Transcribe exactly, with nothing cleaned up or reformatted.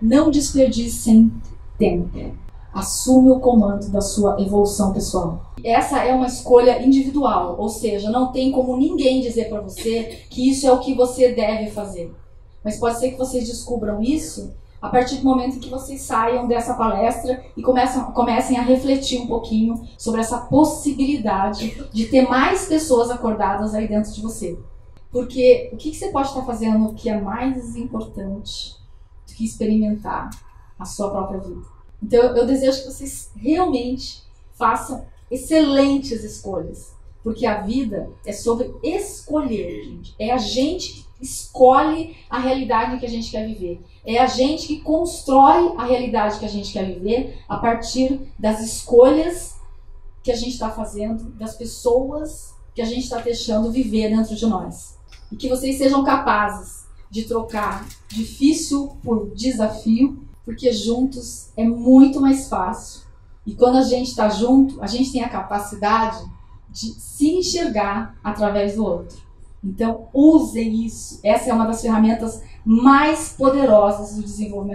Não desperdicem tempo. Assume o comando da sua evolução pessoal. Essa é uma escolha individual, ou seja, não tem como ninguém dizer para você que isso é o que você deve fazer. Mas pode ser que vocês descubram isso a partir do momento em que vocês saiam dessa palestra e comecem, comecem a refletir um pouquinho sobre essa possibilidade de ter mais pessoas acordadas aí dentro de você. Porque o que que você pode estar fazendo que é mais importante do que experimentar a sua própria vida? Então eu desejo que vocês realmente façam excelentes escolhas, porque a vida é sobre escolher, gente. É a gente que escolhe a realidade que a gente quer viver. É a gente que constrói a realidade que a gente quer viver a partir das escolhas que a gente está fazendo, das pessoas que a gente está deixando viver dentro de nós. E que vocês sejam capazes de trocar difícil por desafio, porque juntos é muito mais fácil. E quando a gente está junto, a gente tem a capacidade de se enxergar através do outro. Então, usem isso. Essa é uma das ferramentas mais poderosas do desenvolvimento.